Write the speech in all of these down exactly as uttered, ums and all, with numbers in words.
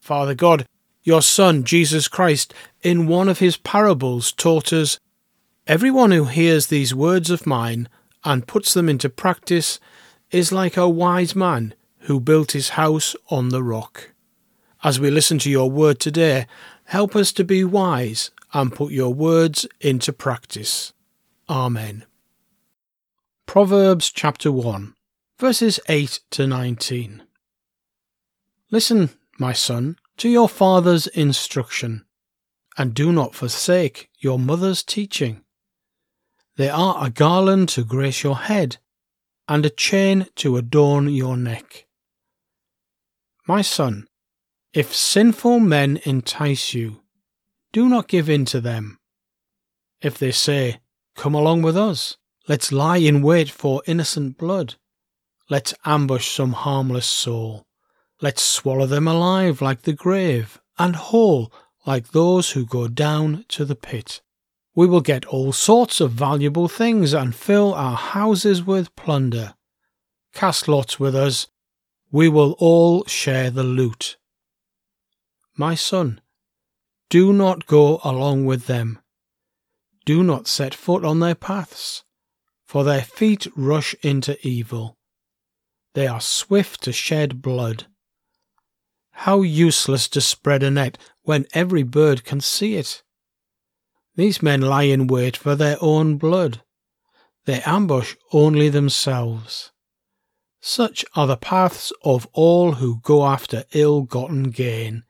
Father God, your Son, Jesus Christ, in one of his parables taught us, "Everyone who hears these words of mine and puts them into practice is like a wise man who built his house on the rock." As we listen to your word today, help us to be wise and put your words into practice. Amen. Proverbs chapter one, verses eight to nineteen. Listen, my son, to your father's instruction, and do not forsake your mother's teaching. They are a garland to grace your head, and a chain to adorn your neck. My son, if sinful men entice you, do not give in to them. If they say, "Come along with us, let's lie in wait for innocent blood, let's ambush some harmless soul. Let's swallow them alive like the grave, and whole like those who go down to the pit. We will get all sorts of valuable things and fill our houses with plunder. Cast lots with us. We will all share the loot." My son, do not go along with them. Do not set foot on their paths, for their feet rush into evil. They are swift to shed blood. How useless to spread a net when every bird can see it. These men lie in wait for their own blood. They ambush only themselves. Such are the paths of all who go after ill-gotten gain.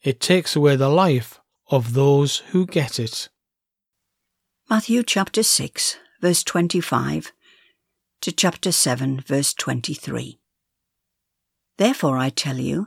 It takes away the life of those who get it. Matthew chapter six, verse twenty-five to chapter seven, verse twenty-three. Therefore I tell you,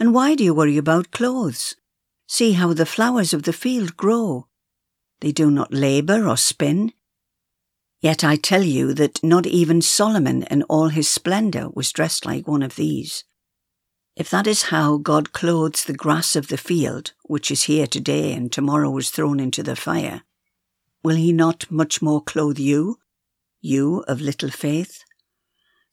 And why do you worry about clothes? See how the flowers of the field grow. They do not labour or spin. Yet I tell you that not even Solomon in all his splendour was dressed like one of these. If that is how God clothes the grass of the field, which is here today and tomorrow is thrown into the fire, will he not much more clothe you, you of little faith?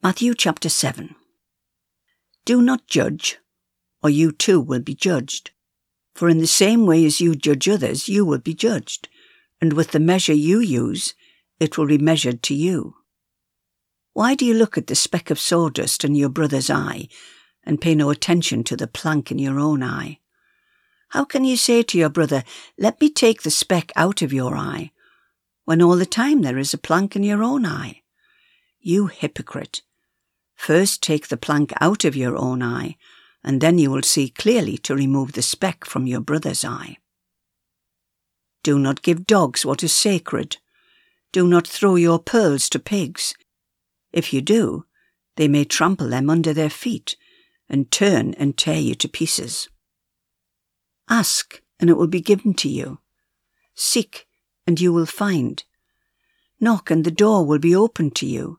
Matthew chapter seven. Do not judge, or you too will be judged. For in the same way as you judge others, you will be judged, and with the measure you use, it will be measured to you. Why do you look at the speck of sawdust in your brother's eye, and pay no attention to the plank in your own eye? How can you say to your brother, "Let me take the speck out of your eye," when all the time there is a plank in your own eye? You hypocrite! First take the plank out of your own eye, and then you will see clearly to remove the speck from your brother's eye. Do not give dogs what is sacred. Do not throw your pearls to pigs. If you do, they may trample them under their feet, and turn and tear you to pieces. Ask, and it will be given to you. Seek, and you will find. Knock, and the door will be opened to you.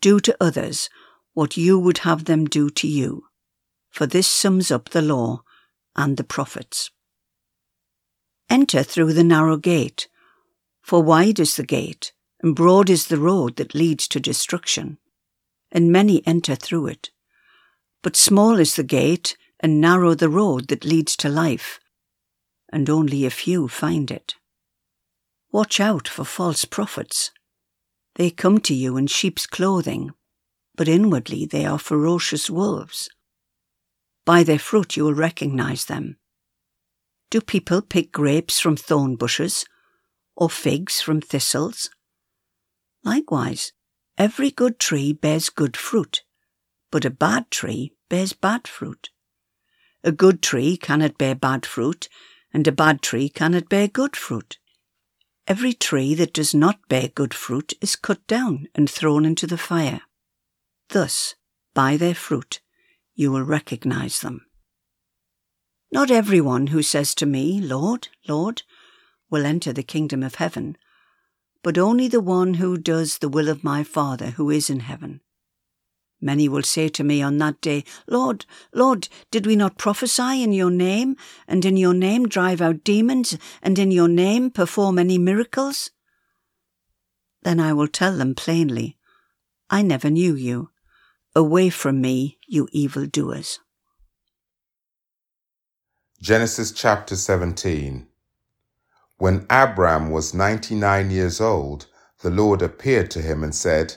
do to others what you would have them do to you, for this sums up the law and the prophets. Enter through the narrow gate, for wide is the gate, and broad is the road that leads to destruction, and many enter through it. But small is the gate, and narrow the road that leads to life, and only a few find it. Watch out for false prophets. They come to you in sheep's clothing, but inwardly they are ferocious wolves. By their fruit you will recognize them. Do people pick grapes from thorn bushes, or figs from thistles? Likewise, every good tree bears good fruit, but a bad tree bears bad fruit. A good tree cannot bear bad fruit, and a bad tree cannot bear good fruit. Every tree that does not bear good fruit is cut down and thrown into the fire. Thus, by their fruit, you will recognize them. Not everyone who says to me, Lord, Lord, will enter the kingdom of heaven, but only the one who does the will of my Father who is in heaven. Many will say to me on that day, Lord, Lord, did we not prophesy in your name, and in your name drive out demons, and in your name perform many miracles? Then I will tell them plainly, I never knew you. Away from me, you evildoers. Genesis chapter seventeen. When Abram was ninety-nine years old, the Lord appeared to him and said,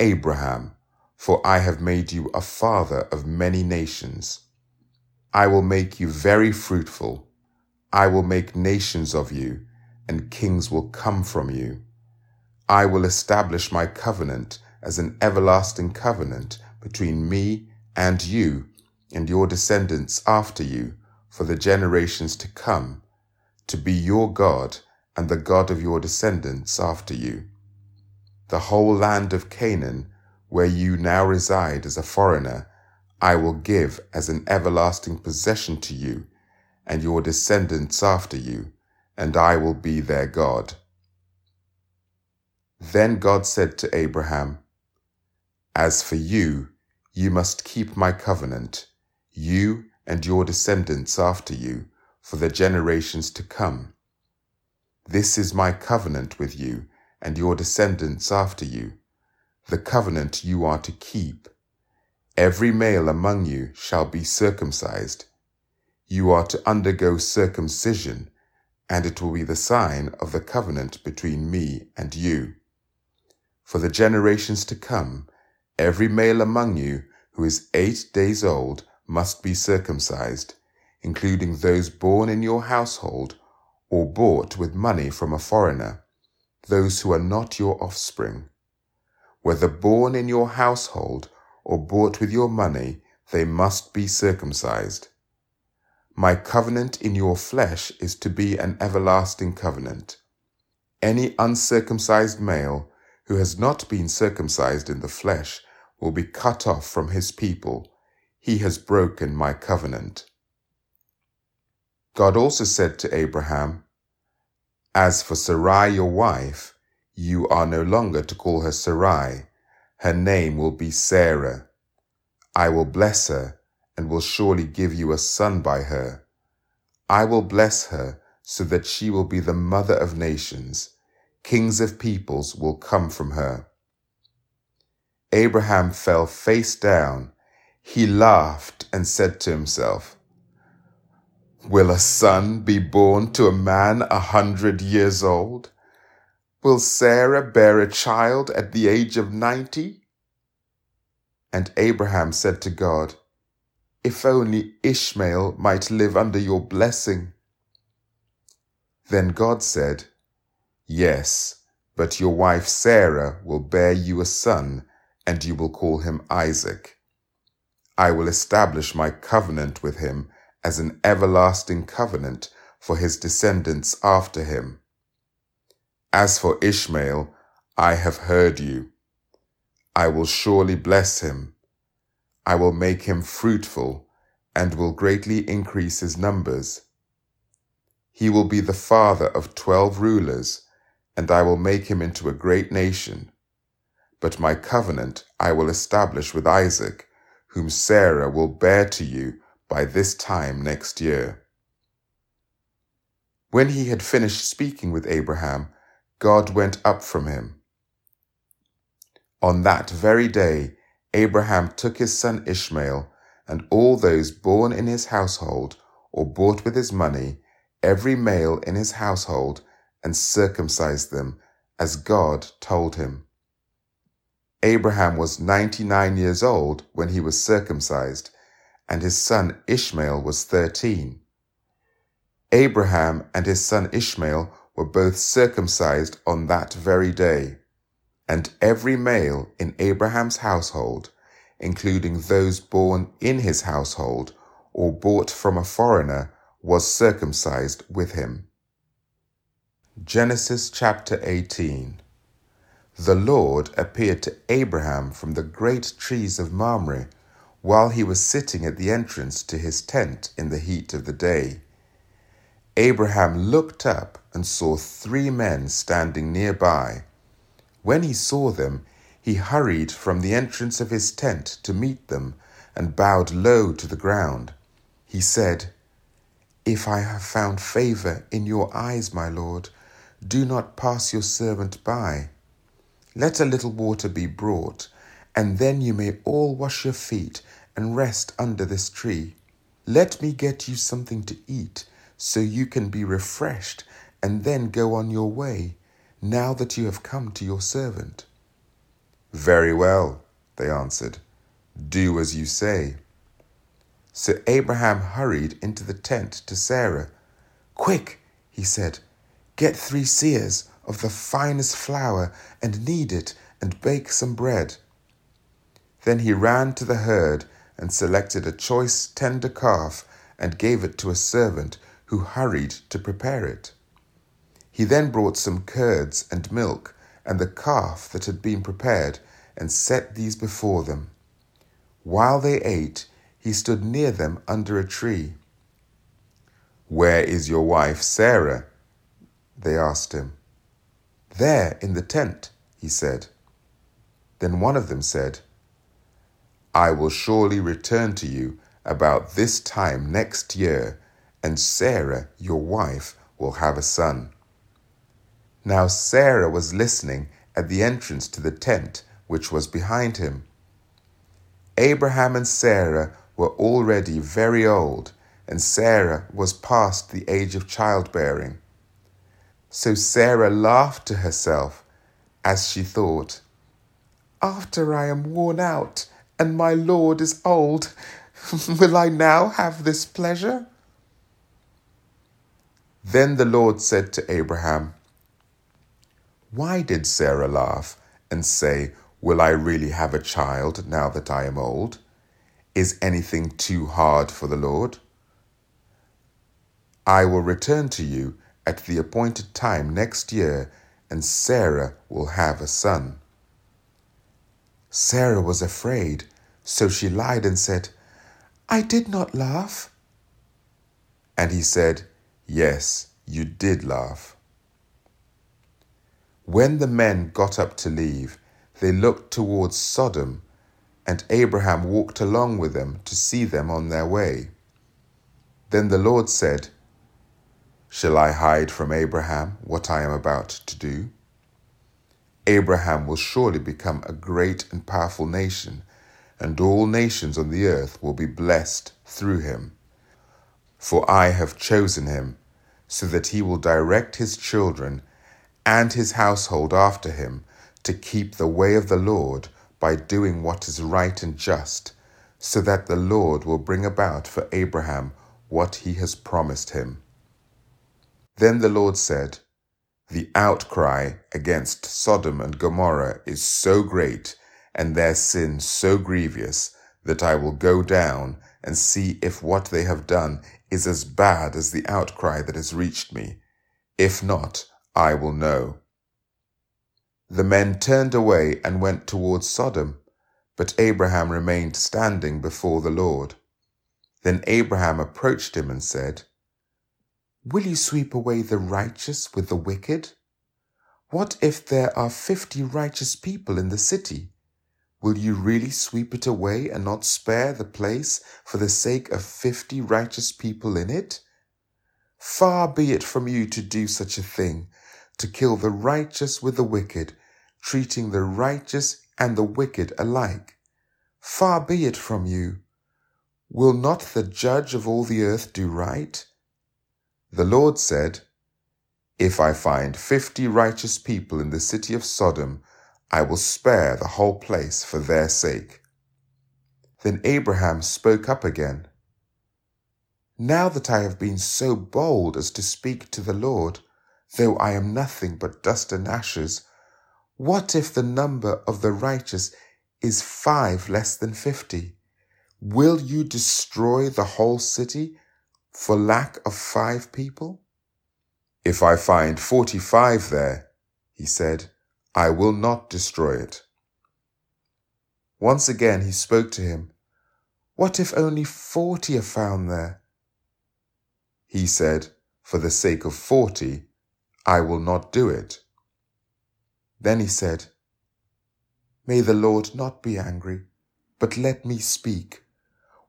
Abraham, for I have made you a father of many nations. I will make you very fruitful. I will make nations of you, and kings will come from you. I will establish my covenant as an everlasting covenant between me and you and your descendants after you for the generations to come, to be your God and the God of your descendants after you. The whole land of Canaan, where you now reside as a foreigner, I will give as an everlasting possession to you and your descendants after you, and I will be their God. Then God said to Abraham, As for you, you must keep my covenant, you and your descendants after you, for the generations to come. This is my covenant with you and your descendants after you, the covenant you are to keep. Every male among you shall be circumcised. You are to undergo circumcision, and it will be the sign of the covenant between me and you. For the generations to come, every male among you who is eight days old must be circumcised, including those born in your household or bought with money from a foreigner, those who are not your offspring. Whether born in your household or bought with your money, they must be circumcised. My covenant in your flesh is to be an everlasting covenant. Any uncircumcised male who has not been circumcised in the flesh will be cut off from his people. He has broken my covenant. God also said to Abraham, as for Sarai your wife, you are no longer to call her Sarai. Her name will be Sarah. I will bless her and will surely give you a son by her. I will bless her so that she will be the mother of nations. Kings of peoples will come from her. Abraham fell face down. He laughed and said to himself, will a son be born to a man a hundred years old? Will Sarah bear a child at the age of ninety? And Abraham said to God, if only Ishmael might live under your blessing. Then God said, yes, but your wife Sarah will bear you a son, and you will call him Isaac. I will establish my covenant with him as an everlasting covenant for his descendants after him. As for Ishmael, I have heard you. I will surely bless him. I will make him fruitful and will greatly increase his numbers. He will be the father of twelve rulers, and I will make him into a great nation. But my covenant I will establish with Isaac, whom Sarah will bear to you by this time next year. When he had finished speaking with Abraham, God went up from him. On that very day, Abraham took his son Ishmael and all those born in his household or bought with his money, every male in his household, and circumcised them as God told him. Abraham was ninety-nine years old when he was circumcised, and his son Ishmael was thirteen. Abraham and his son Ishmael were both circumcised on that very day, and every male in Abraham's household, including those born in his household or bought from a foreigner, was circumcised with him. Genesis chapter eighteen. The Lord appeared to Abraham from the great trees of Mamre while he was sitting at the entrance to his tent in the heat of the day. Abraham looked up and saw three men standing nearby. When he saw them, he hurried from the entrance of his tent to meet them and bowed low to the ground. He said, if I have found favor in your eyes, my Lord, do not pass your servant by. Let a little water be brought, and then you may all wash your feet and rest under this tree. Let me get you something to eat, so you can be refreshed and then go on your way, now that you have come to your servant. Very well, they answered. Do as you say. So Abraham hurried into the tent to Sarah. Quick, he said, get three seers of the finest flour and knead it and bake some bread. Then he ran to the herd and selected a choice tender calf and gave it to a servant who hurried to prepare it. He then brought some curds and milk and the calf that had been prepared and set these before them. While they ate, he stood near them under a tree. Where is your wife Sarah? They asked him. There in the tent, he said. Then one of them said, I will surely return to you about this time next year, and Sarah, your wife, will have a son. Now Sarah was listening at the entrance to the tent, which was behind him. Abraham and Sarah were already very old, and Sarah was past the age of childbearing. So Sarah laughed to herself as she thought, after I am worn out and my Lord is old, will I now have this pleasure? Then the Lord said to Abraham, why did Sarah laugh and say, will I really have a child now that I am old? Is anything too hard for the Lord? I will return to you at the appointed time next year, and Sarah will have a son. Sarah was afraid, so she lied and said, "I did not laugh." And he said, "Yes, you did laugh." When the men got up to leave, they looked towards Sodom, and Abraham walked along with them to see them on their way. Then the Lord said, "Shall I hide from Abraham what I am about to do? Abraham will surely become a great and powerful nation, and all nations on the earth will be blessed through him. For I have chosen him, so that he will direct his children and his household after him to keep the way of the Lord by doing what is right and just, so that the Lord will bring about for Abraham what he has promised him." Then the Lord said, "The outcry against Sodom and Gomorrah is so great, and their sin so grievous, that I will go down and see if what they have done is as bad as the outcry that has reached me. If not, I will know." The men turned away and went towards Sodom, but Abraham remained standing before the Lord. Then Abraham approached him and said, "Will you sweep away the righteous with the wicked? What if there are fifty righteous people in the city? Will you really sweep it away and not spare the place for the sake of fifty righteous people in it? Far be it from you to do such a thing, to kill the righteous with the wicked, treating the righteous and the wicked alike. Far be it from you. Will not the judge of all the earth do right?" The Lord said, "If I find fifty righteous people in the city of Sodom, I will spare the whole place for their sake." Then Abraham spoke up again. "Now that I have been so bold as to speak to the Lord, though I am nothing but dust and ashes, what if the number of the righteous is five less than fifty? Will you destroy the whole city for lack of five people?" "If I find forty-five there," he said, "I will not destroy it." Once again he spoke to him, "What if only forty are found there?" He said, "For the sake of forty, I will not do it." Then he said, "May the Lord not be angry, but let me speak.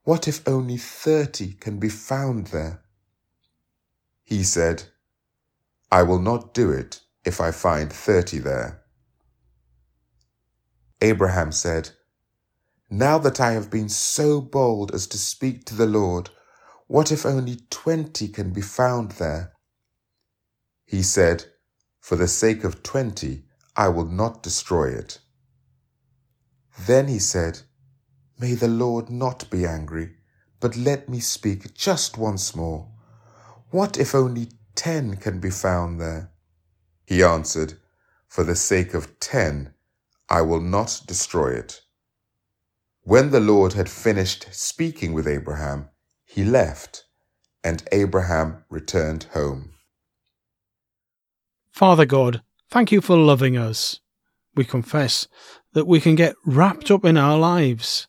What if only thirty can be found there?" He said, "I will not do it if I find thirty there." Abraham said, "Now that I have been so bold as to speak to the Lord, what if only twenty can be found there?" He said, "For the sake of twenty, I will not destroy it." Then he said, "May the Lord not be angry, but let me speak just once more. What if only ten can be found there?" He answered, "For the sake of ten, I will not destroy it." When the Lord had finished speaking with Abraham, he left, and Abraham returned home. Father God, thank you for loving us. We confess that we can get wrapped up in our lives.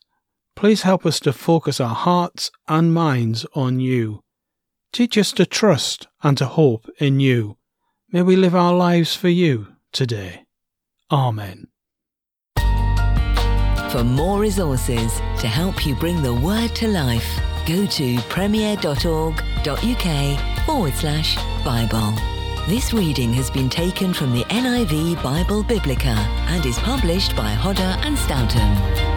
Please help us to focus our hearts and minds on you. Teach us to trust and to hope in you. May we live our lives for you today. Amen. For more resources to help you bring the word to life, go to premier.org.uk forward slash Bible. This reading has been taken from the N I V Bible Biblica and is published by Hodder and Stoughton.